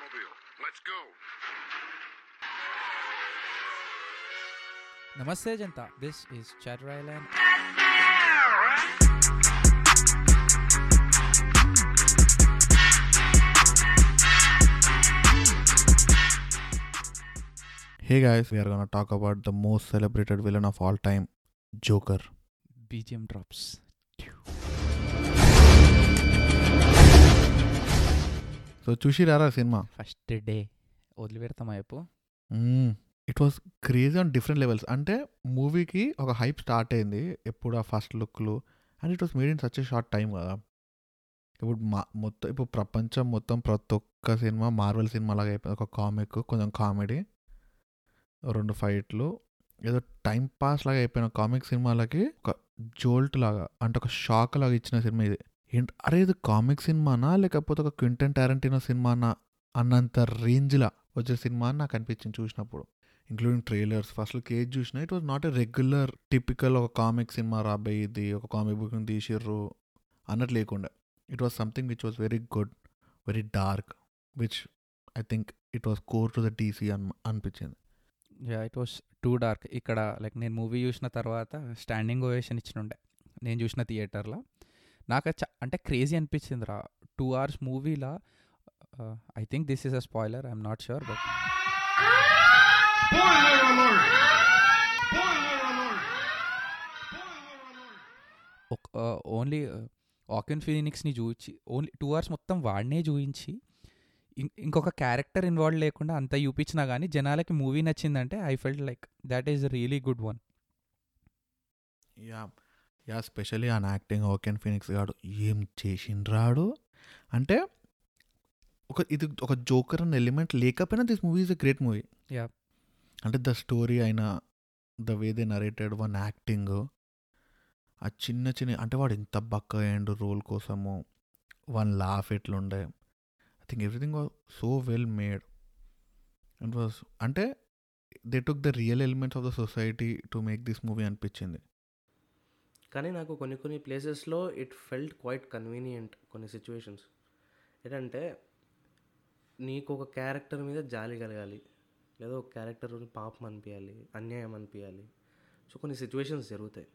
automobile. Let's go. Namaste janta. This is Chatrailan. Hey guys, we are going to talk about the most celebrated villain of all time, Joker. BGM drops. So, చూసిరారా cinema first day వదిలిపెడతామా చెప్పు. It was crazy on different levels. అంటే మూవీకి ఒక hype start అయింది ఎప్పుడు ఆ first లుక్లు, and it was made in such a short time కదా. ఇప్పుడు ప్రపంచం మొత్తం ప్రతి ఒక్క సినిమా మార్వెల్ సినిమా లాగా అయిపోయింది. ఒక కామిక్, కొంచెం కామెడీ, రెండు ఫైట్లు, ఏదో టైం పాస్ లాగా అయిపోయిన కామిక్ సినిమాలకి ఒక జోల్ట్ లాగా, అంటే ఒక షాక్ లాగా ఇచ్చిన సినిమా ఇది. అరే ఇది కామిక్ సినిమానా లేకపోతే ఒక క్వింటన్ టారంటినో సినిమానా అన్నంత రేంజ్లా వచ్చే సినిమా అని నాకు అనిపించింది చూసినప్పుడు, ఇంక్లూడింగ్ ట్రైలర్స్. ఫస్ట్ ఏజ్ చూసినా it was not a regular typical ఒక కామిక్ సినిమా రాబోయే, ఇది ఒక కామిక్ బుక్ని తీసిర్రు అన్నట్టు లేకుండా, it was something which was very good, very dark, which I think it was core to the DC అనిపించింది. It was too dark. ఇక్కడ లైక్ నేను మూవీ చూసిన తర్వాత స్టాండింగ్ ఓవేషన్ ఇచ్చినుండే నేను చూసిన థియేటర్లో. నాకు అంటే క్రేజీ అనిపించింది రా. 2 hours మూవీలా I think this is a spoiler, I'm not sure, but only Joaquin ఫీనిక్స్ని చూపించి ఓన్లీ 2 hours మొత్తం వాడినే చూపించి ఇంకొక క్యారెక్టర్ ఇన్వాల్వ్ లేకుండా అంతా చూపించినా కానీ జనాలకి మూవీ నచ్చిందంటే I felt like that is really good one. Yeah yeah specially on acting Joaquin Phoenix గాడు ఏం చేసిండ్రాడు అంటే, ఒక ఇది ఒక జోకర్ అనే ఎలిమెంట్ లేకపోయినా this movie is a great movie. Yeah అంటే ద స్టోరీ అయినా, the way they narrated, one acting, ఆ చిన్న చిన్న అంటే వాడు ఎంత బక్క అయ్యాడు రోల్ కోసము, వన్ లాఫ్ ఎట్లుండే, I think everything was so well made and was అంటే they took the real elements of the society to make this movie అనిపించింది. కానీ నాకు కొన్ని కొన్ని ప్లేసెస్లో ఇట్ ఫెల్ట్ క్వైట్ కన్వీనియంట్. కొన్ని సిచ్యువేషన్స్ ఏంటంటే నీకు ఒక క్యారెక్టర్ మీద జాలి కలగాలి, లేదా ఒక క్యారెక్టర్ పాపం అనిపించాలి, అన్యాయం అనిపించాలి. సో కొన్ని సిచ్యువేషన్స్ జరుగుతాయి.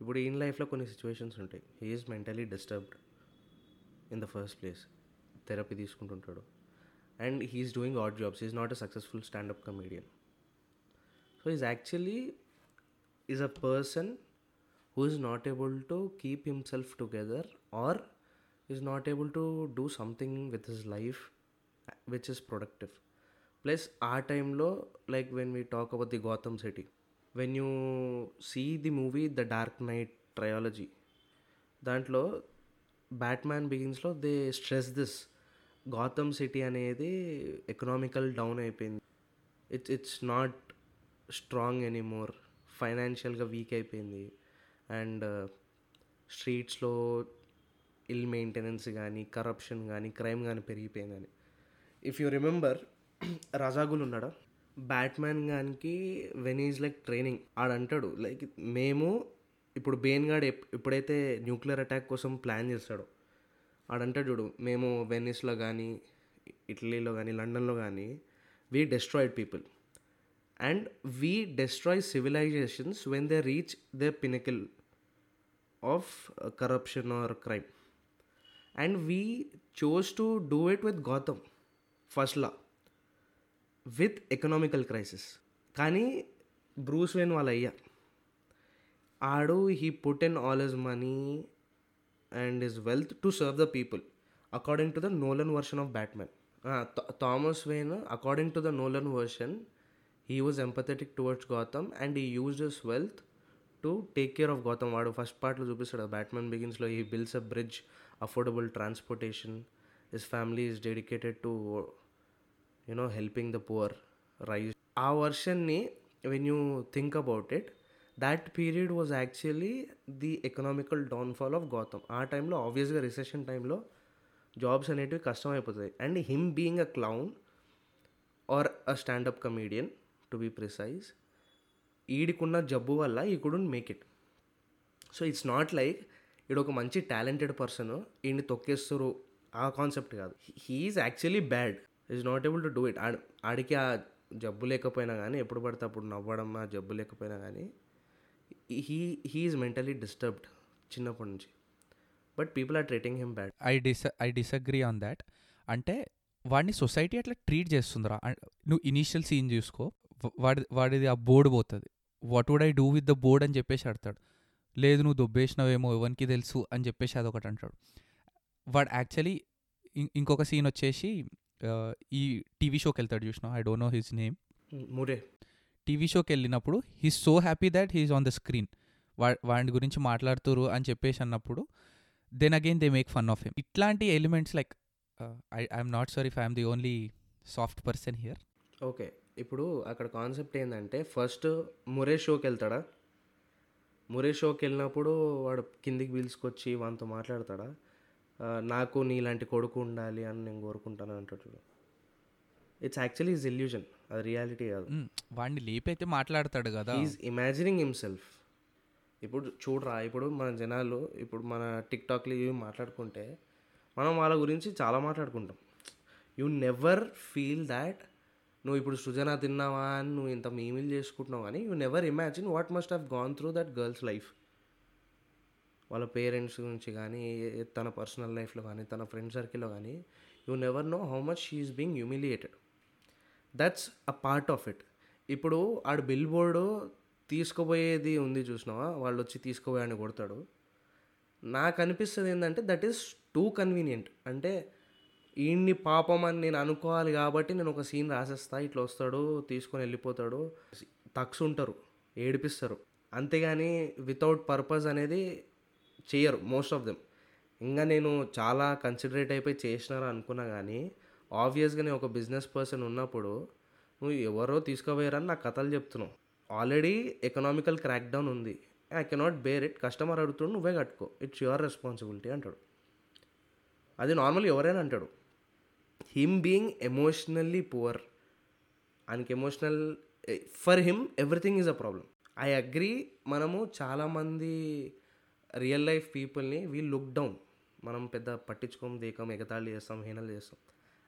ఇప్పుడు ఈయన లైఫ్లో కొన్ని సిచ్యువేషన్స్ ఉంటాయి. He is mentally disturbed in the first place, therapy తీసుకుంటుంటాడు, and he is doing odd jobs, he is not a successful standup comedian. So he is actually is a person who is not able to keep himself together or is not able to do something with his life which is productive. Plus, our time lo, like when we talk about the Gotham city, when you see the movie The Dark Knight trilogy, dantlo Batman Begins lo they stress this Gotham city anedi economical down అయిపోయింది, it's not strong anymore, financial ga weak అయిపోయింది, and స్ట్రీట్స్లో ill maintenance కానీ, corruption కానీ, crime కానీ పెరిగిపోయిందని. If you remember Ra's al Ghul ఉన్నాడా Batman గానికి, when is like training ఆడంటాడు లైక్ మేము ఇప్పుడు బేన్ గాడు ఎప్పుడైతే న్యూక్లియర్ అటాక్ కోసం ప్లాన్ చేస్తాడో ఆడంటాడు చూడు, మేము వెనిస్లో కానీ, ఇటలీలో కానీ, లండన్లో కానీ we destroyed people and we destroy civilizations when they reach their pinnacle of corruption or crime, and we chose to do it with Gotham firstla with economical crisis. Kani Bruce Wayne wala ayya aadu, he put in all his money and his wealth to serve the people according to the Nolan version of Batman. Thomas Wayne, according to the Nolan version, he was empathetic towards Gotham and he used his wealth to take care of Gotham. Vaadu first part lo chupisadu Batman Begins lo, he builds a bridge, affordable transportation, his family is dedicated to helping the poor rise. Aa version ni when you think about it, that period was actually the economical downfall of Gotham. Aa time lo obviously recession time lo jobs anetivi kashtam ayipotayi, and him being a clown or a stand up comedian to be precise, ఈడికున్న జబ్బు వల్ల ఈ couldn't make it. So it's not like ఈడు ఒక మంచి talented person ఈయన్ని తొక్కేస్తారు, ఆ concept కాదు. He is actually bad. Is not able to do it. ఆడికి ఆ జబ్బు లేకపోయినా కానీ, ఎప్పుడు పడితే అప్పుడు నవ్వడం, ఆ జబ్బు లేకపోయినా కానీ, హీ ఈజ్ మెంటలీ డిస్టర్బ్డ్ చిన్నప్పటి నుంచి. But people are treating him bad. I disagree on that. అంటే వాడిని సొసైటీ అట్లా ట్రీట్ చేస్తుందిరా. నువ్వు ఇనీషియల్ సీన్ చూసుకో, వాడిది ఆ బోర్డు పోతుంది, what would I do with the board అని చెప్పేసి అడతాడు. లేదు నువ్వు దొబ్బేసినవేమో ఎవరికి తెలుసు అని చెప్పేసి అదొకటి అంటాడు వాడు. యాక్చువల్లీ ఇంకొక సీన్ వచ్చేసి ఈ టీవీ షోకి వెళ్తాడు చూసినా, I don't know his name, Murray. TV షోకి వెళ్ళినప్పుడు he's so happy that he's on the screen, వాడి గురించి మాట్లాడుతురు అని చెప్పేసి అన్నప్పుడు then again they make fun of him. ఇట్లాంటి elements like I'm not sorry if I'm the only soft person here. Okay, ఇప్పుడు అక్కడ కాన్సెప్ట్ ఏంటంటే, ఫస్ట్ మురే షోకి వెళ్తాడా, మురే షోకి వెళ్ళినప్పుడు వాడు కిందికి పీల్చుకొచ్చి వానితో మాట్లాడతాడా, నాకు నీలాంటి కొడుకు ఉండాలి అని నేను కోరుకుంటాను అంటాడు. ఇట్స్ యాక్చువల్లీ ఈజ్ ఇల్యూజన్, అది రియాలిటీ కాదు. వాడిని లేపైతే మాట్లాడతాడు కదా, ఈజ్ ఇమాజినింగ్ హిమ్సెల్ఫ్. ఇప్పుడు చూడరా, ఇప్పుడు మన జనాలు ఇప్పుడు మన టిక్టాక్లు ఇవి మాట్లాడుకుంటే మనం వాళ్ళ గురించి చాలా మాట్లాడుకుంటాం. యూ నెవర్ ఫీల్ దాట్ నువ్వు ఇప్పుడు సృజన తిన్నావా అని నువ్వు ఇంత మీమిల్ చేసుకుంటున్నావు, కానీ you never imagine what must have gone through that girl's life. వాళ్ళ పేరెంట్స్ గురించి కానీ, తన పర్సనల్ లైఫ్లో కానీ, తన ఫ్రెండ్ సర్కిల్లో కానీ, you never know how much she is being humiliated. That's a part of it. ఇప్పుడు ఆడు బిల్ బోర్డు తీసుకుపోయేది ఉంది చూసినావా, వాళ్ళు వచ్చి తీసుకుపోయాడని కొడతాడు. నాకు అనిపిస్తుంది ఏంటంటే దట్ ఈస్ టూ కన్వీనియంట్. అంటే ఈయన్ని పాపం అని నేను అనుకోవాలి కాబట్టి నేను ఒక సీన్ రాసేస్తా, ఇట్లా వస్తాడు తీసుకొని వెళ్ళిపోతాడు, తక్సుంటారు, ఏడిపిస్తారు, అంతేగాని వితౌట్ పర్పస్ అనేది చేయరు మోస్ట్ ఆఫ్ దెమ్. ఇంకా నేను చాలా కన్సిడరేట్ అయిపోయి చేసినారా అనుకున్నా, కానీ ఆబ్వియస్గా నేను ఒక బిజినెస్ పర్సన్ ఉన్నప్పుడు నువ్వు ఎవరో తీసుకోపోయారని నా కథలు చెప్తున్నావు. ఆల్రెడీ ఎకనామికల్ క్రాక్ డౌన్ ఉంది, I cannot bear it, customer అడుగుతుడు నువ్వే కట్టుకో, ఇట్స్ యువర్ రెస్పాన్సిబిలిటీ అంటాడు. అది నార్మల్ ఎవరైనా అంటాడు. హిమ్ బీయింగ్ ఎమోషనల్లీ పువర్, ఆయనకి emotional, for him everything is a problem. I agree, మనము చాలామంది రియల్ లైఫ్ పీపుల్ని వీ లుక్ డౌన్, మనం పెద్ద పట్టించుకోం, దేకం, ఎగతాళి చేస్తాం, హేనలు చేస్తాం.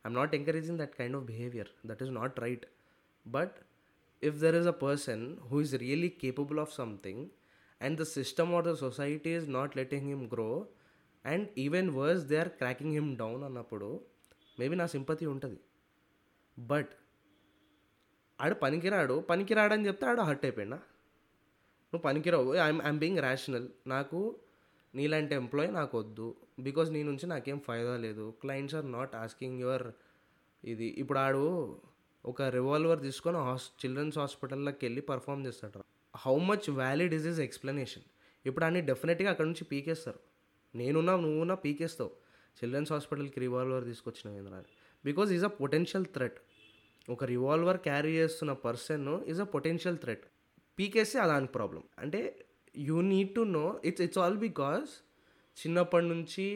I'm not encouraging that kind of behaviour, that is not right. But if there is a person who is really capable of something and the system or the society is not letting him grow and even worse they are cracking him down అన్నప్పుడు maybe నా sympathy ఉంటుంది. But ఆడు పనికిరాడు అని చెప్తే ఆడు hurt అయిపోయినా, నువ్వు పనికిరావు, ఐఎమ్ బీయింగ్ ర్యాషనల్, నాకు నీలాంటి ఎంప్లాయీ నాకు వద్దు, బికాజ్ నీ నుంచి నాకేం ఫైదా లేదు, clients are not asking your ఇది. ఇప్పుడు ఆడు ఒక రివాల్వర్ తీసుకొని చిల్డ్రన్స్ హాస్పిటల్లోకి వెళ్ళి పర్ఫామ్ చేస్తాడు. How much valid is his explanation? ఇప్పుడు అన్ని డెఫినెట్గా అక్కడ నుంచి పీకేస్తారు, నేనున్నా నువ్వున్నా పీకేస్తావు, చిల్డ్రన్స్ హాస్పిటల్కి రివాల్వర్ తీసుకొచ్చినావు ఏంద్రా అని, because is a potential threat. ఒక రివాల్వర్ క్యారీ చేస్తున్న person is a potential threat, పీకేస్తే అదానికి ప్రాబ్లం. అంటే you need to know it's all because చిన్నప్పటి నుంచి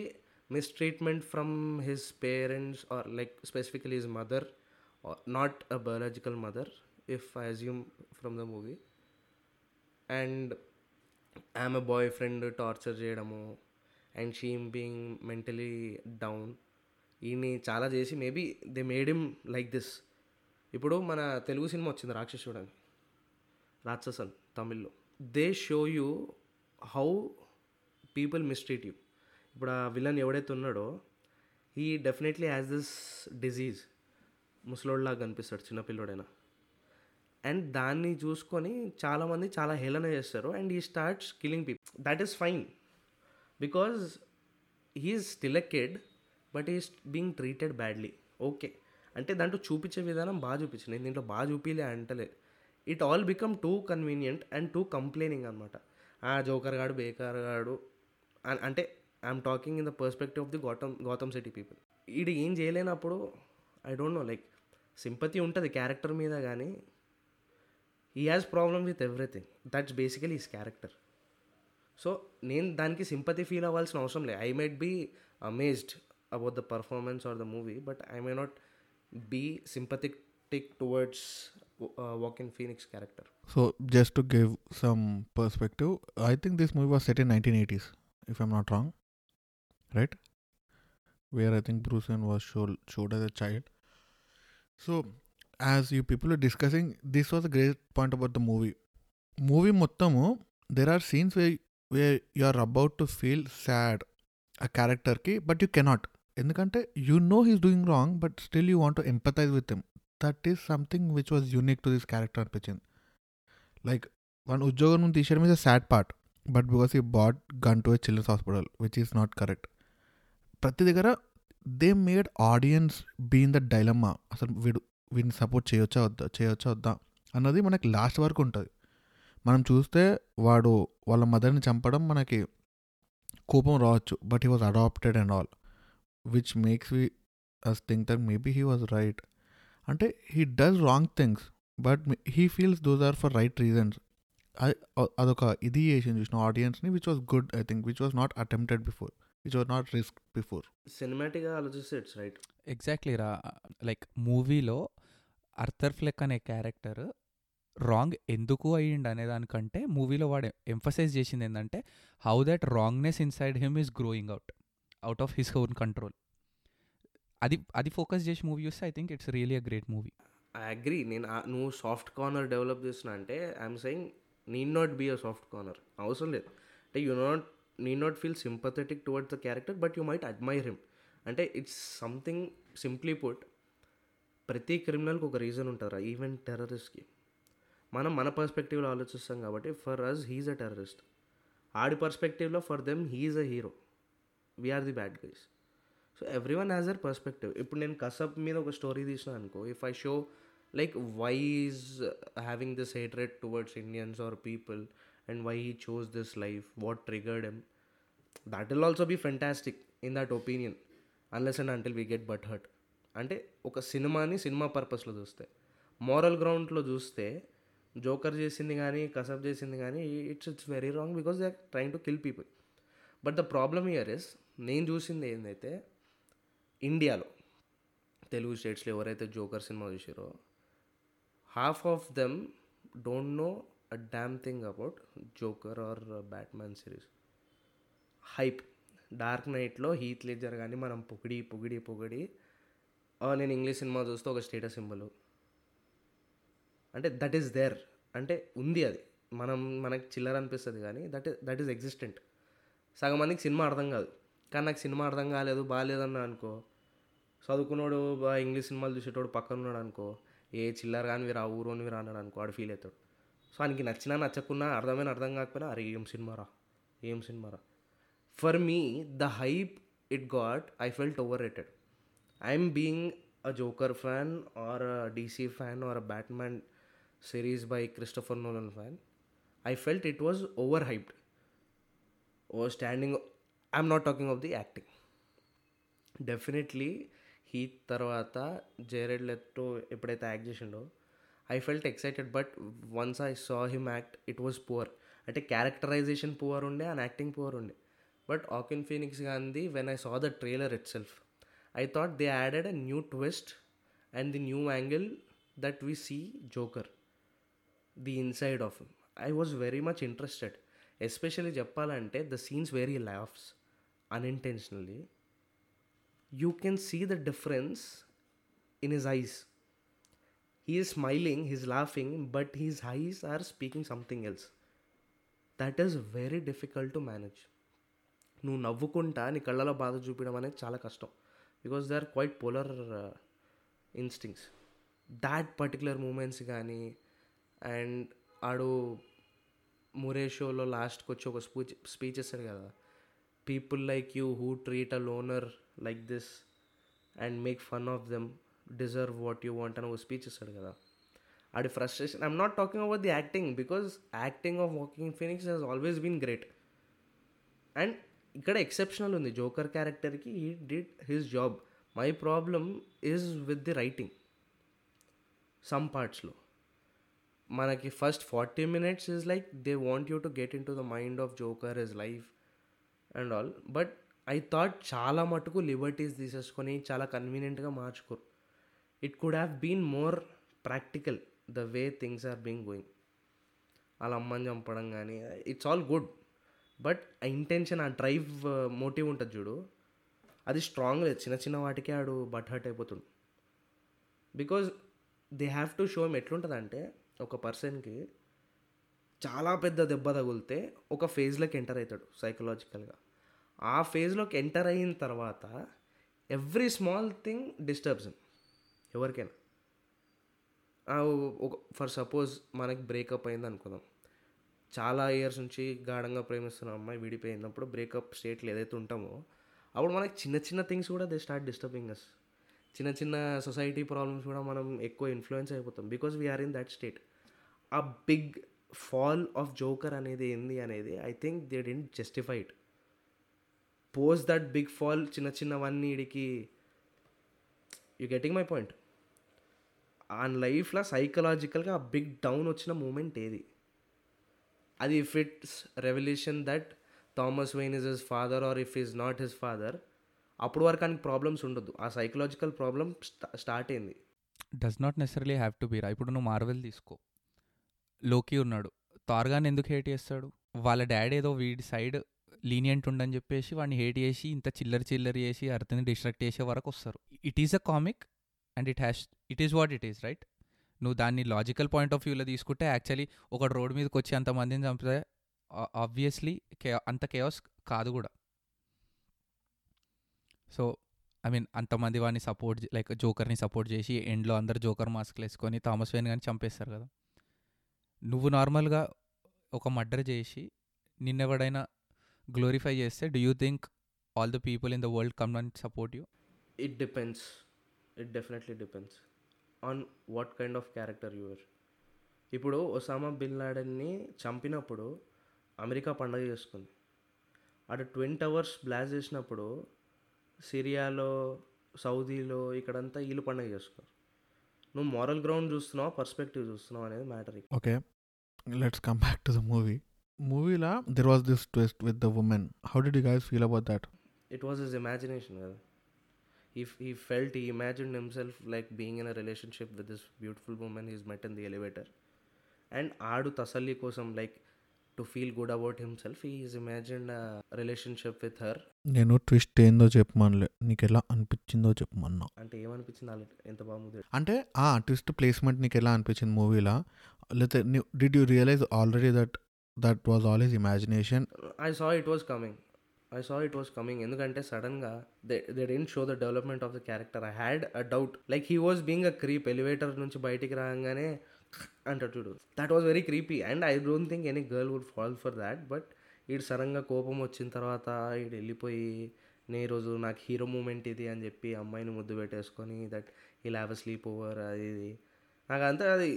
mistreatment from his parents are like specifically his mother, not a biological mother if I assume from the movie, and I am a boyfriend torture చేయడము and she being mentally down, ఈయన్ని చాలా చేసి maybe they made him like this. ఇప్పుడు మన Telugu cinema వచ్చింది రాక్షసుడు అని, రాక్షసన్ తమిళ్లో, they show you how people mistreat you. ఇప్పుడు ఆ విలన్ ఎవడైతే ఉన్నాడో he definitely has this disease, ముసలోళ్ళలాగా కనిపిస్తాడు చిన్నపిల్లోడైనా, అండ్ దాన్ని చూసుకొని చాలామంది చాలా హేళన చేస్తారు and he starts killing people. That is fine because he is still a kid but he's being treated badly. Okay, అంటే దాంట్లో చూపించే విధానం బాగా చూపించింది, నేను దీంట్లో బాగా చూపిలే అంటలే. It all become too convenient and too complaining అనమాట. ఆ జోకర్ గాడు బేకార్ గాడు అంటే I'm talking in the perspective of the Gotham city people. ఇది ఏం చేయలేనప్పుడు I don't know, like sympathy ఉంటుంది క్యారెక్టర్ మీద, కానీ he has problem with everything, that's basically his character. So నేను దానికి సింపతి ఫీల్ అవ్వాల్సిన అవసరం లేదు. I might be amazed about the performance or the movie, but I may not be sympathetic towards Joaquin Phoenix character. So just to give some perspective, I think this movie was set in 1980s if I'm not wrong, right? Where I think Bruce Wayne was showed as a child. So as you people are discussing, this was a great point about the movie. Movie మొత్తము there are scenes where you are about to feel sad ఆ క్యారెక్టర్కి, but you cannot, ఎందుకంటే you know he's doing wrong but still you want to empathise with him. That is something which was unique to this character అనిపించింది. Like one ఉద్యోగం నుంచి తీసేయడం is a sad part, but because you bought gun to a children's hospital which is not correct. ప్రతి దగ్గర they made audience been the dilemma, అసలు వీడిని support చేయొచ్చా వద్దా అన్నది మనకి లాస్ట్ వరకు ఉంటుంది. మనం చూస్తే వాడు వాళ్ళ మదర్ని చంపడం మనకి కోపం రావచ్చు, but he was adopted and all, which makes we us think that maybe he was right. అంటే he does wrong things but he feels those are for right reasons. అదొక ఇది చేసి చూసిన ఆడియన్స్ని which was good, I think which was not attempted before, which was not risked before. Cinematic analysis, it's right. Exactly ra. Like movie lo Arthur Fleck ane character wrong enduku ayyindi ane danikante movie lo vaade emphasize chesindi endante how that wrongness inside him is growing out of his own control. Adi focus chesi movie usse I think it's really a great movie. I agree. Nenu soft corner develop chesina ante I'm saying need not be a soft corner. Avasam led. Like you not need not feel sympathetic towards the character but you might admire him. అంటే it's something, simply put, ప్రతి క్రిమినల్కి ఒక reason ఉంటారా, even టెర్రరిస్ట్కి. మనం మన పర్స్పెక్టివ్లో ఆలోచిస్తాం కాబట్టి for us he's a terrorist, ఆడి పర్స్పెక్టివ్లో for them he's a hero, we are the bad guys. So every one has their perspective. ఇప్పుడు నేను కసబ్ మీద ఒక స్టోరీ తీసిన అనుకో, if I show like why is having this hatred towards Indians or people and why he chose this life, what triggered him, that will also be fantastic in that opinion unless and until we get butt hurt. అంటే ఒక సినిమాని cinema పర్పస్లో చూస్తే, moral గ్రౌండ్లో చూస్తే joker చేసింది కానీ కసబ్ చేసింది కానీ it's very wrong because they are trying to kill people. But the problem here is, నేను చూసింది ఏంటైతే ఇండియాలో తెలుగు స్టేట్స్లో ఎవరైతే జోకర్ సినిమా చూసారో half of them don't know a damn thing about Joker or Batman series. Hype. Dark Knight lo Heath Ledger gaani manam పొగిడి నేను English cinema చూస్తే ఒక స్టేటస్ సింబల్ అంటే దట్ ఈస్ దేర్, అంటే ఉంది, అది మనకి చిల్లర అనిపిస్తుంది కానీ దట్ ఈస్ ఎగ్జిస్టెంట్. సగం మందికి సినిమా అర్థం కాదు, కానీ నాకు సినిమా అర్థం కాలేదు బాగాలేదన్నా అనుకో, చదువుకున్నాడు ఇంగ్లీష్ సినిమాలు చూసేటోడు పక్కన ఉన్నాడు అనుకో, ఏ చిల్లర కానీ వీరు ఆ ఊరోనివి రాన్నాడు అనుకో, వాడు ఫీల్ అవుతాడు. సో ఆయనకి నచ్చినా నచ్చకున్నా అర్థం కాకపోయినా అరే ఏం సినిమారా. For me the hype it got, I felt over rated. I'm being a joker fan or a DC fan or a Batman series by Christopher Nolan fan, I felt it was over hyped. Standing I'm not talking of the acting. Definitely Heath తర్వాత Jared Leto ఎప్పుడైతే act చేసిండో I felt excited but once I saw him act it was poor. అంటే characterisation poor ఉండే and acting poor ఉండే. But Joaquin Phoenix Gandhi when I saw the trailer itself I thought they added a new twist and the new angle that we see Joker, the inside of him. I was very much interested, especially చెప్పాలంటే the scenes where he laughs unintentionally you can see the difference in his eyes. He is smiling, he is laughing, but his eyes are speaking something else. That is very difficult to manage. నువ్వు నవ్వుకుంటా నీ కళ్ళలో బాధ చూపించడం అనేది చాలా కష్టం because they are quite polar instincts. That particular moments కానీ, అండ్ ఆడు మురే షోలో లాస్ట్కి వచ్చి ఒక స్పీచ్ ఇస్తాడు కదా, people like you who treat a loner like this and make fun of them deserve what you want అని ఒక స్పీచ్ ఇస్తాడు కదా, అది frustration. I'm not talking about the acting because acting of Joaquin Phoenix has always been great and ఇక్కడ exceptional ఉంది Joker క్యారెక్టర్కి, he did his job. My problem is with the writing some పార్ట్స్లో. మనకి first 40 minutes is like they want you to get in to the mind of Joker, his life and all, but I thought చాలా మటుకు liberties తీసేసుకొని చాలా కన్వీనియంట్గా మార్చుకోరు. It could have been more practical the way things are being going. అలా అమ్మని చంపడం కానీ ఇట్స్ ఆల్ గుడ్, బట్ ఆ ఇంటెన్షన్, ఆ డ్రైవ్, మోటివ్ ఉంటుంది చూడు, అది స్ట్రాంగ్ లేదు. చిన్న చిన్న వాటికే ఆడు బట్ హర్ట్ అయిపోతుంది. Because they have to show ఎట్లుంటుందంటే ఒక పర్సన్కి చాలా పెద్ద దెబ్బ తగిలితే ఒక ఫేజ్లోకి ఎంటర్ అవుతాడు సైకలాజికల్గా. ఆ ఫేజ్లోకి ఎంటర్ అయిన తర్వాత ఎవ్రీ స్మాల్ థింగ్ డిస్టర్బ్స్ ఎవరికైనా. ఫర్ సపోజ్ మనకి బ్రేకప్ అయింది అనుకుందాం, చాలా ఇయర్స్ నుంచి గాఢంగా ప్రేమిస్తున్న అమ్మాయి విడిపోయినప్పుడు బ్రేకప్ స్టేట్లు ఏదైతే ఉంటామో అప్పుడు మనకి చిన్న చిన్న థింగ్స్ కూడా దే స్టార్ట్ డిస్టర్బింగ్ అస్. చిన్న చిన్న సొసైటీ ప్రాబ్లమ్స్ కూడా మనం ఎక్కువ ఇన్ఫ్లుయెన్స్ అయిపోతాం because we are in that state. ఆ బిగ్ ఫాల్ ఆఫ్ జోకర్ అనేది ఏంది అనేది I think they didn't justify it. Post that big fall చిన్న చిన్నవన్నీ ఇడికి యూ గెటింగ్ మై పాయింట్. ఆ లైఫ్లో సైకలాజికల్గా ఆ బిగ్ డౌన్ వచ్చిన మూమెంట్ ఏది అది? If it's revolution that Thomas Wayne is his father or if is not his father, అప్పుడు వరకు ఆయనకి ప్రాబ్లమ్స్ ఉండదు. ఆ సైకలాజికల్ ప్రాబ్లం స్టార్ట్ అయింది. Does not necessary have to బీరా. ఇప్పుడు నువ్వు మార్వెల్ తీసుకో, లోకి ఉన్నాడు, తార్గాన్ని ఎందుకు హేట్ చేస్తాడు? వాళ్ళ డాడీ ఏదో వీడి సైడ్ లీనియంట్ ఉండని చెప్పేసి వాడిని హేట్ చేసి ఇంత చిల్లరి చేసి అర్థని డిస్ట్రాక్ట్ చేసే వరకు వస్తారు. It is a comic and it is what it is right. నువ్వు దాన్ని లాజికల్ పాయింట్ ఆఫ్ వ్యూలో తీసుకుంటే యాక్చువల్లీ ఒక రోడ్ మీదకి వచ్చి అంతమందిని చంపితే ఆబ్వియస్లీ అంత కేయాస్ కాదు కూడా. సో ఐ మీన్ అంతమంది వాడిని సపోర్ట్ లైక్ జోకర్ని సపోర్ట్ చేసి ఎండ్లో అందరు జోకర్ మాస్క్లు వేసుకొని థామస్ వెయిన్ కానీ చంపేస్తారు కదా. నువ్వు నార్మల్గా ఒక మర్డర్ చేసి నిన్నెవడైనా గ్లోరిఫై చేస్తే do you think all the people in the world come and support you? It definitely depends on what kind of character your. ఇప్పుడు ఒసామా బిన్ లాడెన్ని చంపినప్పుడు అమెరికా పండగ చేసుకుంది. అటు 20 hours బ్లాస్ట్ చేసినప్పుడు సిరియాలో, సౌదీలో, ఇక్కడంతా వీళ్ళు పండగ చేసుకున్నారు. నువ్వు మోరల్ గ్రౌండ్ చూస్తున్నావు, పర్స్పెక్టివ్ చూస్తున్నావు అనేది matter. Okay, let's come back to the movie. మూవీలో there was this twist with the women. How did you guys feel about that? It was his imagination కదా. He imagined himself like being in a relationship with this beautiful woman he's met in the elevator. And aadu tasalli kosam, like to feel good about himself, he's imagined a relationship with her. Nenu twist endo chepmanle, nik ela anpichindo chepmanna. Ante em anpichindi allet enta baamudu ante aa twist placement nik ela anpichindi movie la? Did you realize already that was all his imagination? I saw it was coming endukante sudden ga they didn't show the development of the character. I had a doubt, like he was being a creep. Elevator nunchi bayitiki raangane antadu, that was very creepy and I don't think any girl would fall for that. But it saranga kopam ochin tarvata it ellipoyi nee roju naaku hero moment idi ani cheppi ammayini muddu petteskoni that he'll have a sleepover idi naaku anta adi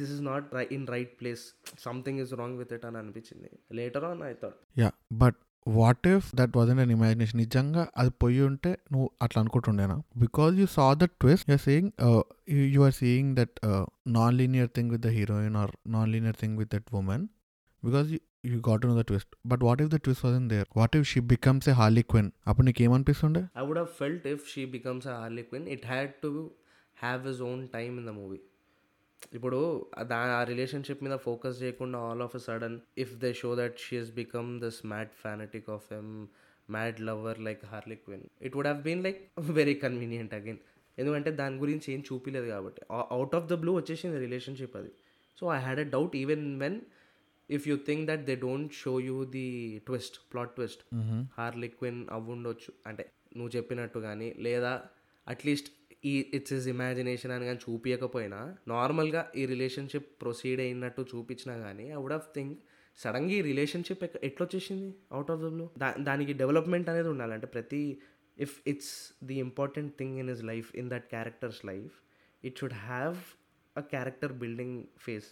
this is not right, in right place, something is wrong with it and anipichindi later on I thought. Yeah, but what if that was an imagination? నిజంగా అది పోయి ఉంటే నువ్వు అట్లా అనుకుంటుండేనా? Because you saw that twist, you are seeing that non linear thing with the heroine or non linear thing with that women because you got to know the twist. But what if the twist was in there? What if she becomes a Harley Quinn? అప్పుడు నీకు ఏమనిపిస్తుండే? I would have felt if she becomes a Harley Quinn it had to have his own time in the movie. ఇప్పుడు ఆ relationship మీద focus చేయకుండా all of a sudden if they show that she has become this mad fanatic of um mad lover like Harley Quinn, it would have been like very convenient again. ఎందుకంటే దాని గురించి ఏం చూపిలేదు కాబట్టి out of the blue వచ్చేసింది relationship అది. So I had a doubt even when if you think that they don't show you the twist, plot twist. Harley Quinn అవ్వుండొచ్చు అంటే నువ్వు చెప్పినట్టు, కానీ లేదా అట్లీస్ట్ ఇట్స్ హిస్ ఇమాజినేషన్ అని కానీ చూపించకపోయినా నార్మల్గా ఈ రిలేషన్షిప్ ప్రొసీడ్ అయినట్టు చూపించినా కానీ ఐ వుడ్ హ్యావ్ థింక్ సడన్గా ఈ రిలేషన్షిప్ ఎట్లా వచ్చేసింది అవుట్ ఆఫ్ ద బ్లూ. దానికి డెవలప్మెంట్ అనేది ఉండాలంటే ప్రతి if it's the important thing in his life, in that characters life, it should have a character building phase.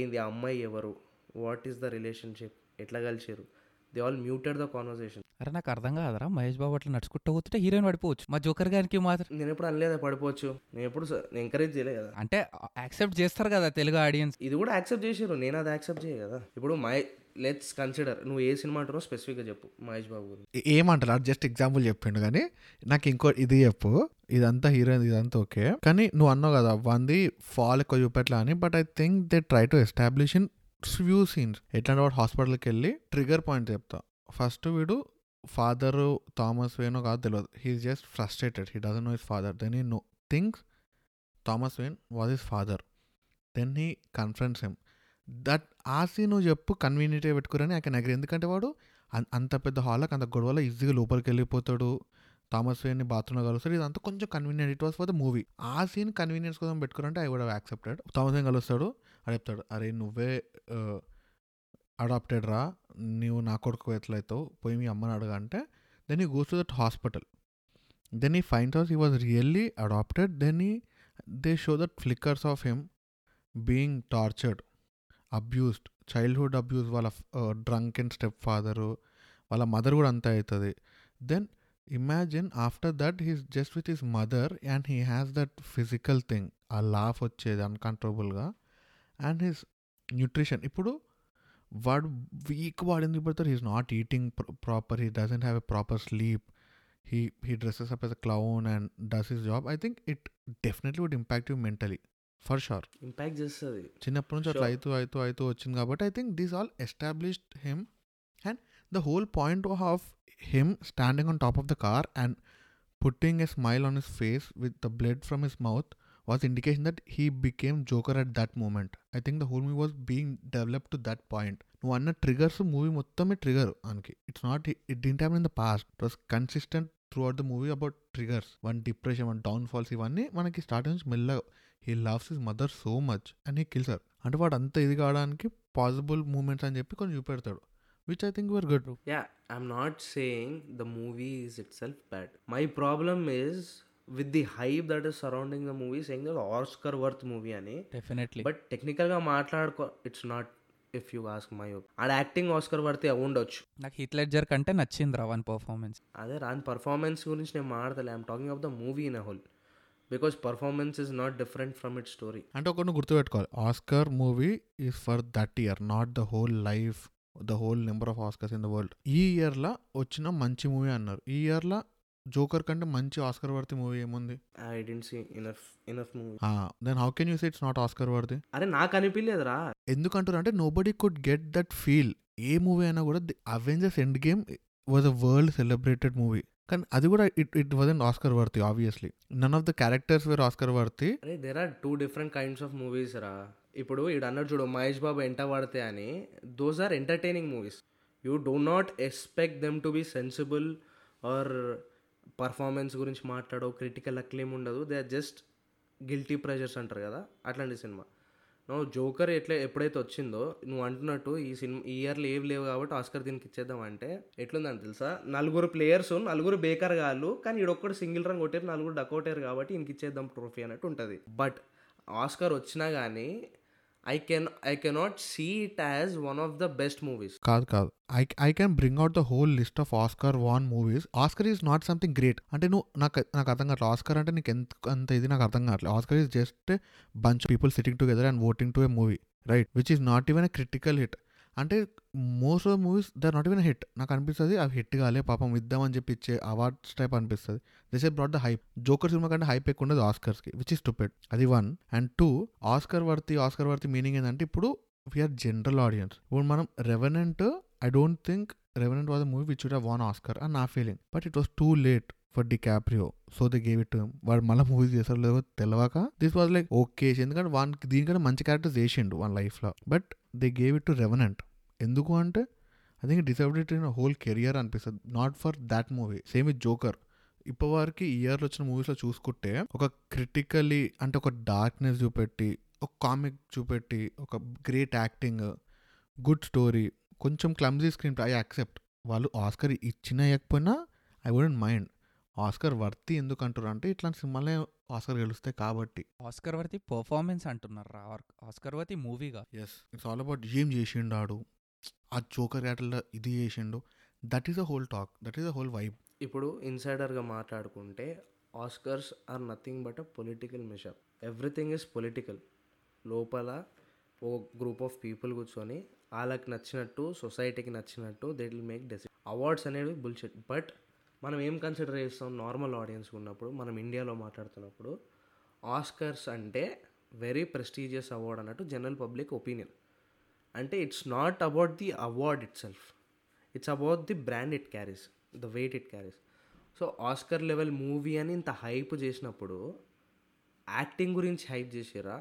ఏంది ఆ అమ్మాయి ఎవరు, వాట్ ఈస్ ద రిలేషన్షిప్, ఎట్లా కలిసారు, they all muted the conversation. అరే నాకు అర్థం కాదరా, మహేష్ బాబు అట్లా నడుచుకుంటూ పోతుంటే హీరోయిన్ పడిపోవచ్చు, మా జోకర్ గారికి మాత్రం. నేను ఎప్పుడు అనలేదు పడిపోవచ్చు, నేను ఎప్పుడు ఎంకరేజ్ చేయలేదు కదా. అంటే యాక్సెప్ట్ చేస్తారు కదా తెలుగు ఆడియన్స్, ఇది కూడా యాక్సెప్ట్ చేసారు, నేను అది యాక్సెప్ట్ చేయ కదా. ఇప్పుడు లెట్స్ కన్సిడర్ నువ్వు ఏ సినిమా అంటారో స్పెసిఫిక్గా చెప్పు మహేష్ బాబు గురించి. ఏమంటారు అది జస్ట్ ఎగ్జాంపుల్ చెప్పిండు, కానీ నాకు ఇంకో ఇది చెప్పు. ఇదంతా హీరోయిన్ ఇదంతా ఓకే, కానీ నువ్వు అన్నావు కదా వంది ఫాల్ ఎక్కువ చూపెట్లా అని. But I think they try to establish in few scenes. ఎట్లాంటి వాడు హాస్పిటల్కి వెళ్ళి ట్రిగర్ పాయింట్ చెప్తా. ఫస్ట్ వీడు ఫాదరు థామస్ వేనో కాదు తెలియదు, he's just frustrated, he doesn't know his father. Then he thinks Thomas Wayne was his father. Then he confronts him that ఆ సీన్ నువ్వు చెప్పు కన్వీనియంట్గా పెట్టుకురని ఐ కెన్ అగ్రీ. ఎందుకంటే వాడు అంత పెద్ద హాల్కి అంత గొడవలో ఈజీగా లోపలికి వెళ్ళిపోతాడు, థామస్ వేన్ని బాత్రూమ్లో కలుస్తాడు, ఇదంతా కొంచెం convenient. It was for the movie. ఆ సీన్ కన్వీనియన్స్ కోసం పెట్టుకురంటే I would have accepted. Thomas Wayne కలుస్తాడు, అది చెప్తాడు, అరే నువ్వే అడాప్టెడ్ రా, నువ్వు నా కొడుకు ఎట్లయితావు, పోయి మీ అమ్మని అడగా అంటే then he goes to that hospital, then he finds out he was really adopted. Then he they show that flickers of him being tortured, abused, childhood abuse, వాళ్ళ డ్రంక్ అండ్ స్టెప్ ఫాదరు, వాళ్ళ mother కూడా అంతే అవుతుంది. Then imagine after that he's just with his mother and he has that physical thing, ఆ laugh వచ్చేది అన్కంట్రోలబుల్గా, and his nutrition. ఇప్పుడు వాడు వీక్ వాడింది పడతారు, he's not eating proper, he doesn't have a proper sleep, he dresses up as a clown and does his job. I think it definitely would impact you mentally for sure. Impact చేస్తుంది. చిన్నప్పటి నుంచి అట్లా అవుతూ వచ్చింది కాబట్టి I think these all established him. And the whole point of him standing on top of the car and putting a smile on his face with the blood from his mouth was indication that he became Joker at that moment. I think the whole movie was being developed to that point. నువ్వు అన్న triggers movie మొత్తమే trigger అనికి. It's not, it didn't happen in the past, it was consistent through out the movie about triggers. One depression, one downfalls, ఇవన్నీ మనకి starting నుంచి మెల్లగా. He loves his mother so much and he kills her. అంటే వాడు అంత ఇది కావడానికి possible moments అని చెప్పి కొంచెం చూపెడతాడు, which I think were good. Yeah, I'm not saying the movie is itself bad. My problem is with the hype that is surrounding the movie, saying that Oscar worth movie ani. Definitely. But technically ga maatladko it's not, if you ask my opinion. And acting Oscar worth avundochu. Nak Heath Ledger kante nachindra one performance. Ade ran performance gurinchi nenu maatadale. I'm talking of the movie in a whole. Because performance is not different from its story. Ante okonu gurtu pettukovali. Oscar movie is for that year, not the whole life. The whole number of Oscars in the world. ఈ ఇయర్లో వచ్చిన మంచి movie అన్నారు. ఈ ఇయర్లో joker కంటే మంచి Oscar worthy movie ఏముంది? I didn't see enough movie. Then how can you say it's not Oscar worthy? అరే నాకు అనిపించలేదురా. ఎందుకంటారంటే nobody could get that feel. ఏ మూవీ అయినా కూడా Avengers Endgame was a world celebrated movie, కానీ అది కూడా it wasn't Oscar worthy. Obviously none of the characters were Oscar worthy. There are two different kinds of movies రా. ఇప్పుడు ఇడు అన్నారు చూడు మహేష్ బాబు ఎంట పడితే అని, those are entertaining movies. You do not expect them to be sensible or performance గురించి మాట్లాడవు, క్రిటికల్ అక్లేమ్ ఉండదు, they are just guilty pleasures అంటారు కదా, అట్లాంటి సినిమా. నువ్వు జోకర్ ఎప్పుడైతే వచ్చిందో నువ్వు అంటున్నట్టు ఈ సినిమా ఈ ఇయర్లో ఏవి లేవు కాబట్టి ఆస్కర్ దీనికి ఇచ్చేద్దాం అంటే ఎట్లుందని తెలుసా, నలుగురు ప్లేయర్స్ నలుగురు బేకర్ గాళ్ళు, కానీ ఈడొక్కడు సింగిల్ రన్ కొట్టారు, నలుగురు డకౌటారు కాబట్టి ఈయనకి ఇచ్చేద్దాం ట్రోఫీ అన్నట్టు ఉంటుంది. బట్ ఆస్కర్ వచ్చినా కానీ I cannot see it as one of the best movies. Kaad. I can bring out the whole list of Oscar won movies. Oscar is not something great. Ante nu naku artham kaatla. Oscar ante nik enta idi naku artham kaatla. Oscar is just a bunch of people sitting together and voting to a movie, right? Which is not even a critical hit. అంటే most of the movies they are not even hit. నాకు అనిపిస్తుంది అవి hit కాలే పాపం ఇద్దామని చెప్పి ఇచ్చే awards type అనిపిస్తుంది. This is brought the hype. Joker cinema కంటే హైప్ ఎక్కువ ఉండదు ఆస్కర్స్కి, విచ్ ఇస్ స్టూపిడ్. అది one. And two, Oscar worthy meaning ఏంటంటే ఇప్పుడు వీఆర్ జనరల్ ఆడియన్స్. ఇప్పుడు మనం Revenant, I don't think Revenant was the movie which would have won Oscar అని నా feeling. But it was too late for DiCaprio, so they gave it to him. వాడు మళ్ళీ movies చేస్తారు లేదో తెలియక this was like okay, ఎందుకంటే వానికి దీనికంటే మంచి క్యారెక్టర్స్ చేసిండు వాన్ లైఫ్లో. But they gave it to Revenant. ఎందుకు అంటే I think decided in whole career అనిపిస్తుంది, not for that movie. Same with Joker. ఇప్పటి వరకు ఇయర్లో వచ్చిన మూవీస్లో చూసుకుంటే ఒక క్రిటికలీ అంటే ఒక డార్క్నెస్ చూపెట్టి, ఒక కామిక్ చూపెట్టి, ఒక గ్రేట్ యాక్టింగ్, గుడ్ స్టోరీ, కొంచెం clumsy screenplay, I accept. వాళ్ళు ఆస్కర్ ఇచ్చినా ఇవ్వకపోయినా I wouldn't mind. Oscar worthy ఎందుకు అంటున్నారు అంటే ఇట్లాంటి సినిమాలే ఆస్కర్ గెలుస్తాయి కాబట్టి. ఆస్కర్ వర్తి పర్ఫార్మెన్స్ అంటున్నారు రా, ఆస్కర్ వర్తి మూవీగా. ఎస్, ఇట్స్ ఆల్ అబౌట్ ఏం చేసిండు ఆడు, ఆ జోకర్ యాటల్లో ఇది చేసిండు, that is a whole talk, that is a whole vibe. ఇప్పుడు ఇన్సైడర్గా మాట్లాడుకుంటే Oscars are nothing but a political measure. Everything is political. లోపల ఓ గ్రూప్ ఆఫ్ పీపుల్ కూర్చొని వాళ్ళకి నచ్చినట్టు, సొసైటీకి నచ్చినట్టు they will make decision. Awards అనేవి బుల్షిట్. బట్ మనం ఏం కన్సిడర్ చేస్తాం నార్మల్ ఆడియన్స్ ఉన్నప్పుడు, మనం ఇండియాలో మాట్లాడుతున్నప్పుడు ఆస్కర్స్ అంటే వెరీ ప్రెస్టీజియస్ అవార్డ్ అన్నట్టు జనరల్ పబ్లిక్ ఒపీనియన్. అంటే it's not about the award itself, it's about the brand it carries, the weight it carries. So Oscar level movie అని ఇంత హైప్ చేసినప్పుడు యాక్టింగ్ గురించి హైప్ చేసారా,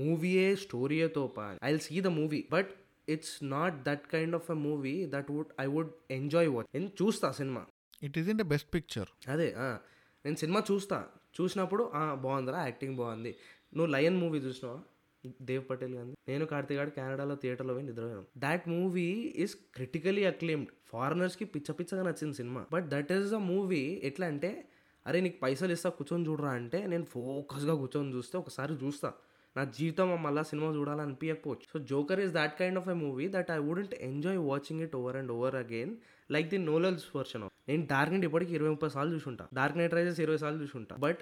మూవీయే స్టోరీతో పాటు. I will see the movie but it's not that kind of a movie that would I would enjoy watch. నేను చూస్తా cinema, it is in the best picture. అదే నేను సినిమా చూస్తా, చూసినప్పుడు బాగుందిరా యాక్టింగ్ బాగుంది. నువ్వు లయన్ మూవీ చూసినావా, దేవ్ పటేల్ గాంధీ, నేను కార్తీక్ గారు కెనడాలో థియేటర్లో పోయి నిద్రపోయాను. That movie is critically acclaimed. ఫారినర్స్కి పిచ్చ పిచ్చగా నచ్చింది cinema. But that is a movie, ఎట్లా అంటే అరే నీకు పైసలు ఇస్తా కూర్చొని చూడరా అంటే నేను ఫోకస్గా కూర్చొని చూస్తే ఒకసారి చూస్తా. నా జీవితం మళ్ళీ సినిమా చూడాలనిపించకపోవచ్చు. So Joker is that kind of a movie that I wouldn't enjoy watching it over and over again like the Nolan's version of. నేను డార్క్ నైట్ ఇప్పటికి 20-30 సార్లు చూసుంటా, డార్క్ నైట్ రైజెస్ 20 సార్లు చూసుంటా. బట్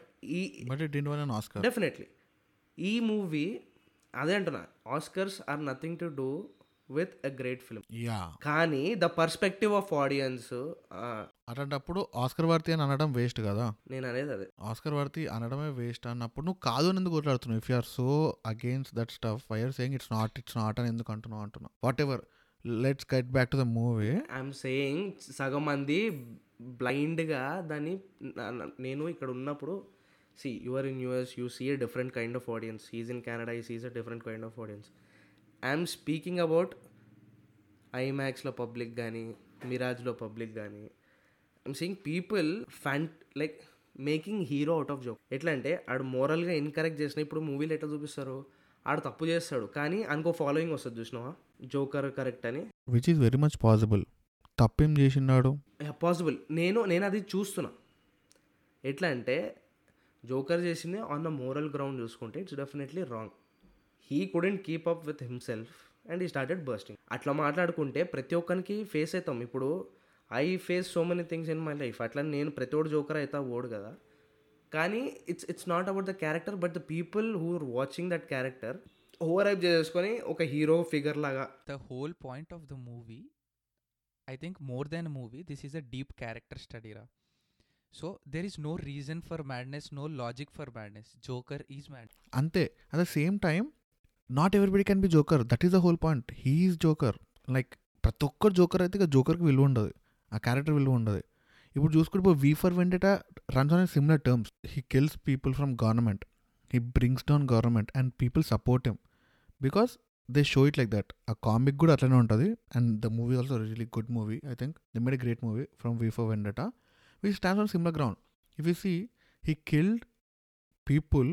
డెఫినెట్లీ ఈ మూవీ, అదే అంటున్నా, Oscars are nothing to do with a great film. కానీ ద పర్స్పెక్టివ్ ఆఫ్ ఆడియన్స్ అట్లాంటప్పుడు ఆస్కర్ వర్తి అని అనడం వేస్ట్ కదా. నేను అనేది అదే, ఆస్కర్ వర్తి అనడమే వేస్ట్ అన్నప్పుడు నువ్వు కాదు అని ఎందుకు కొట్లాడుతున్నావు? If you are so against that stuff I are saying it's not అని ఎందుకు అంటున్నావు? Whatever, let's get back to the movie. I'm saying సగం మంది బ్లైండ్గా దాన్ని, నేను ఇక్కడ ఉన్నప్పుడు see you are in US, you see a different kind of audience. He is in Canada, he sees a different kind of audience. I am speaking about IMAX lo public gaani, Mirage lo public gaani. I am seeing people like making hero out of joke. Etla ante adu moral ga incorrect chesina ippudu movie lo etla chupistaro, adu tappu chestadu kaani anko following ostadu chusnava Joker correct ani, which is very much possible. Tappem chesinadu possible. Nenu adi chustunna. Etla ante Joker చేసింది on the moral ground చూసుకుంటే it's definitely wrong. He couldn't keep up with himself and he started bursting. అట్లా మాట్లాడుకుంటే ప్రతి ఒక్కరికి face అవుతాం. ఇప్పుడు I face so many things in my life. అట్లా నేను ప్రతి ఒక్కడు జోకర్ అవుతా ఓడు కదా. కానీ it's not about the character but the people who are watching that character over hype చేసుకొని ఒక హీరో ఫిగర్ లాగా. The whole point of the movie I think more than movie this is a deep character study రా. So there is no reason for madness, no logic for madness. Joker is mad. Ante, at the same time, not everybody can be Joker. That is the whole point. He is Joker. Like, ప్రతి ఒక్కరు joker అయితే జోకర్కి విలువ ఉండదు, ఆ character విలువ ఉండదు. ఇప్పుడు చూసుకుంటే V for Vendetta runs on similar terms. He kills people from government. He brings down government and people support him. Because they show it like that. A comic good atlane untadi and the movie also really good movie. I think they made a great movie from V for Vendetta. He stands on similar ground. If you see, he killed people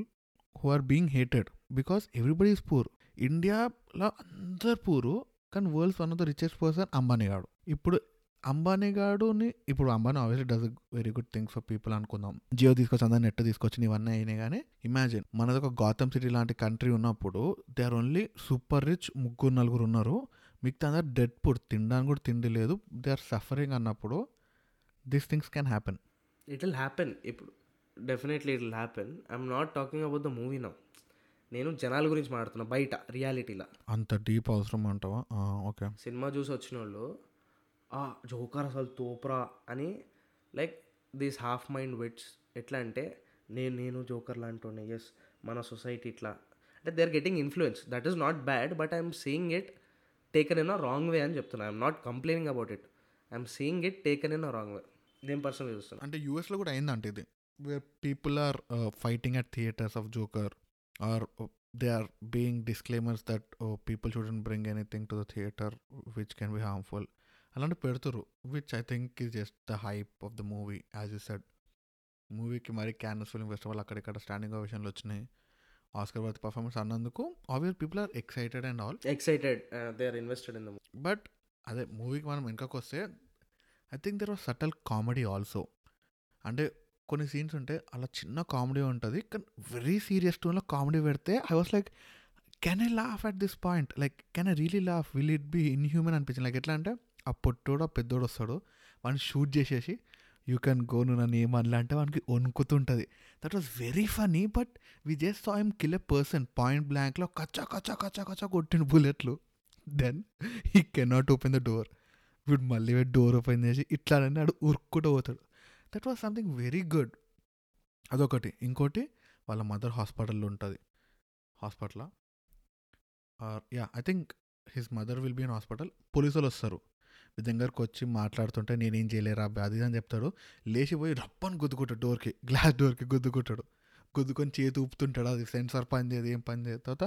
who are being hated because everybody is poor. India la andar pooru kan world's one of the richest person Ambani gaadu. Ippudu Ambani gaadu ni ippudu Ambani obviously does a very good things for people anukundam. Jio iskochi andar net iskochi ivanna ayine gaane imagine manadoka Gotham city laanti country unnappudu they are only super rich muggur naluguru unnaru mikta andar dead poor tindan kuda tindi ledu they are suffering annappudu these things can happen. It will happen. Definitely it will happen. I'm not talking about the movie now. నేను జనాల గురించి మాట్లాడుతున్నా, బయట రియాలిటీలా. అంత deep అవసరం అంటావా? Okay, cinema చూసి వచ్చిన వాళ్ళు ఆ జోకర్ అసలు తోపరా అని like these half mind wits. ఎట్లా అంటే నేను జోకర్ లాంటి ఎస్ మన సొసైటీ ఇట్లా అంటే they are getting influence. That is not bad but I'm seeing it taken in a wrong way అని చెప్తున్నా. I'm not complaining about it. I'm seeing it taken in a wrong way. నేను పర్సనల్గా చూస్తాను. అంటే యూఎస్లో కూడా అయిందంటే ఇది where people are fighting at theatres of Joker or they are being disclaimers that people shouldn't bring anything to the theatre which can be harmful అలాంటి పెడుతురు which I think is just the hype of the movie as you said. మూవీకి మరి Cannes film festival అక్కడిక్కడ standing ఆవేషన్లు వచ్చినాయి Oscar worth performance అన్నందుకు. Obvious people are excited and all excited they are invested in the movie. But అదే మూవీకి మనం వెనకకు వస్తే I think there was subtle comedy also. అంటే కొన్ని సీన్స్ ఉంటే అలా చిన్న కామెడీ ఉంటుంది కానీ వెరీ సీరియస్ టోన్లో కామెడీ పెడితే I was like can I laugh at this point, like can I really laugh, will it be inhuman అనిపించింది. లైక్ ఎట్లా అంటే ఆ పొట్టోడు ఆ పెద్దోడు వస్తాడు వాడిని షూట్ చేసేసి యూ కెన్ గో నువ్వు నన్ను ఏమన్నా అంటే వానికి వణుకుతుంటుంది. That was very funny but we just saw him kill a person point బ్లాంక్లో కచ్చా కచ్చా కచ్చా కచ్చా కొట్టిన బుల్లెట్లు. Then he cannot open the door. ఇప్పుడు మళ్ళీ డోర్ ఓపెన్ చేసి ఇట్లానే ఆడు ఉరుక్కుంటూ పోతాడు. That was something very good. అదొకటి. ఇంకోటి వాళ్ళ మదర్ హాస్పిటల్లో ఉంటుంది, hospital yeah I think his mother will be in hospital. Police వాళ్ళు వస్తారు దగ్గరకు వచ్చి మాట్లాడుతుంటే నేనేం చేయలేరా అది అని చెప్తాడు. లేచిపోయి రప్పని గుద్దుకుంటాడు డోర్కి, గ్లాస్ డోర్కి గుద్దుకుంటాడు. గుద్దుకొని చేతి ఊపుతుంటాడు, అది సెన్సార్ పని చేయదు, ఏం పని చేయదు. తర్వాత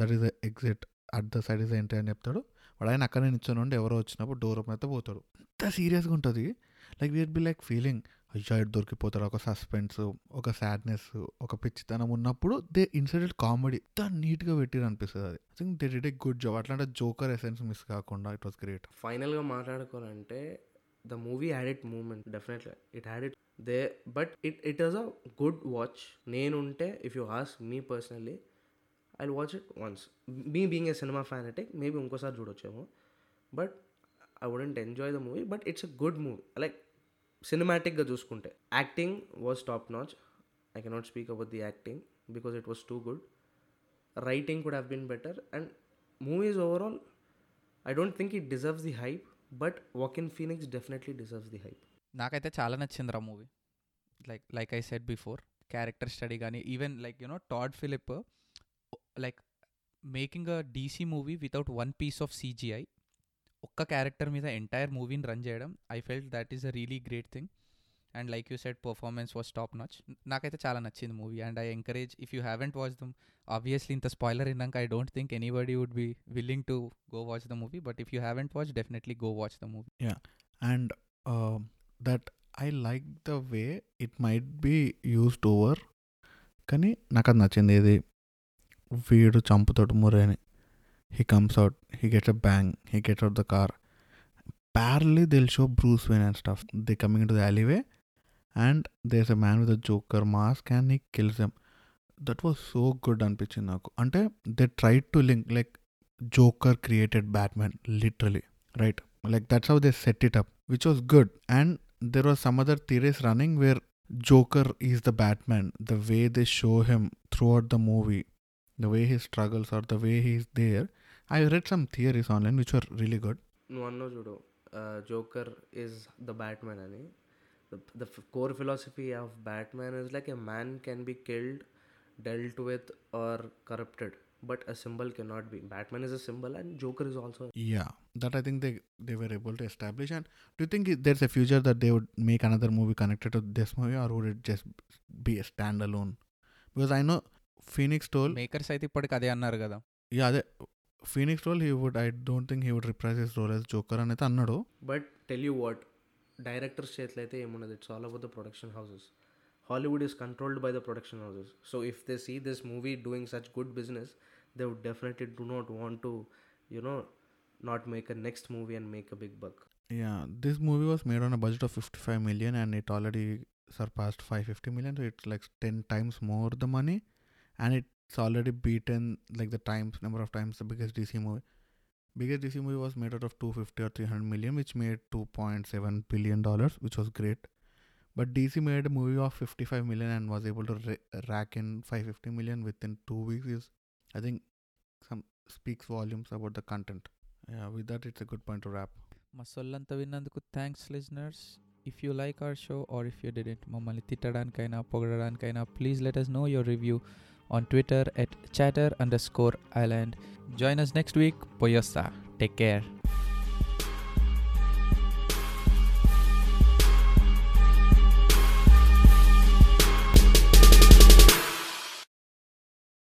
that is exit, at the side is entry అని చెప్తాడు వాడు. ఆయన అక్కడే నిల్చొని ఉండి ఎవరో వచ్చినప్పుడు డోర్ ఓపెన్ అయితే పోతాడు. ఎంత సీరియస్గా ఉంటుంది, like will be like feeling అయ్యో ఇటు దొరికిపోతాడు. ఒక సస్పెన్స్, ఒక సాడ్నెస్, ఒక పిచ్చితనం ఉన్నప్పుడు దే ఇన్సిడెంట్ కామెడీ ఎంత నీట్గా పెట్టిరు అనిపిస్తుంది. అది I think they did a good job. అట్లాంటి జోకర్ ఎసెన్స్ మిస్ కాకుండా ఇట్ వాస్ గ్రేట్. ఫైనల్గా మాట్లాడుకోవాలంటే the movie had its moment, definitely it had it there, but it was a good watch. Nen unte, if you ask me personally, I'll watch it once. Me being a cinema fanatic, maybe unko sar judochemo, but I wouldn't enjoy the movie, but it's a good movie. Like cinematic ga chusukunte acting was top notch. I cannot speak about the acting because it was too good. Writing could have been better, and movies overall I don't think it deserves the hype. But Joaquin Phoenix definitely deserves the hype. నాకైతే చాలా నచ్చింది రా movie. Like I said before, character study కానీ, even like you know Todd Philip like making a DC movie without one piece of CGI, ఒక్క character మీద entire మూవీని run చేయడం, I felt that is a really great thing. And like you said, performance was top notch. నాకైతే చాలా నచ్చింది movie. And I encourage, if you haven't watch them, obviously ఇంత spoiler ఇన్నాక I don't think anybody would be willing to go watch the movie, but if you haven't watch, definitely go watch the movie. Yeah, and that I like the way it might be used over, కానీ నాకు అది నచ్చింది. ఏది, వీడు చంపుతాడు మురేని, he comes out, he gets a bang, he gets out the car. Parallelly they'll show Bruce Wayne and stuff. They're coming into the alleyway and there's a man with a Joker mask and he kills him. That was so good అనిపించింది నాకు. అంటే they tried to link like Joker created Batman literally, right? Like that's how they set it up, which was good. And there was some other theories running where Joker is the Batman, the way they show him throughout the movie, the way he struggles or the way he's there. I read some theories online which were really good. No one knows, Judo. Joker is the Batman, ani the core philosophy of Batman is like a man can be killed, dealt with or corrupted, but a symbol cannot be. Batman is a symbol and Joker is also. Yeah, that I think they were able to establish. And do you think there's a future that they would make another movie connected to this movie, or would it just be a standalone? Because I know Phoenix told makers aithe ippudiki ade annaru kada. Yeah, ade Phoenix role, he would, I don't think he would reprise his role as Joker anitha annadu. But tell you what, directors chetla aithe em unnadu, it's all about the production houses. Hollywood is controlled by the production houses, so if they see this movie doing such good business, they would definitely do not want to, you know, not make a next movie and make a big buck. Yeah, this movie was made on a budget of $55 million and it already surpassed $550 million, so it's like 10 times more the money, and it's already beaten like the times number of times the biggest DC movie. Biggest DC movie was made out of 250 or 300 million, which made $2.7 billion, which was great. But DC made a movie of 55 million and was able to rack in 550 million within 2 weeks. Is I think some speaks volumes about the content. Yeah, with that it's a good point to wrap. Masallanta vinnanduku thanks listeners. If you like our show or if you didn't, mammalni tittadanikaina pogadanikaina, please let us know your review on Twitter at chatter_island. Join us next week. Poyosa. Take care.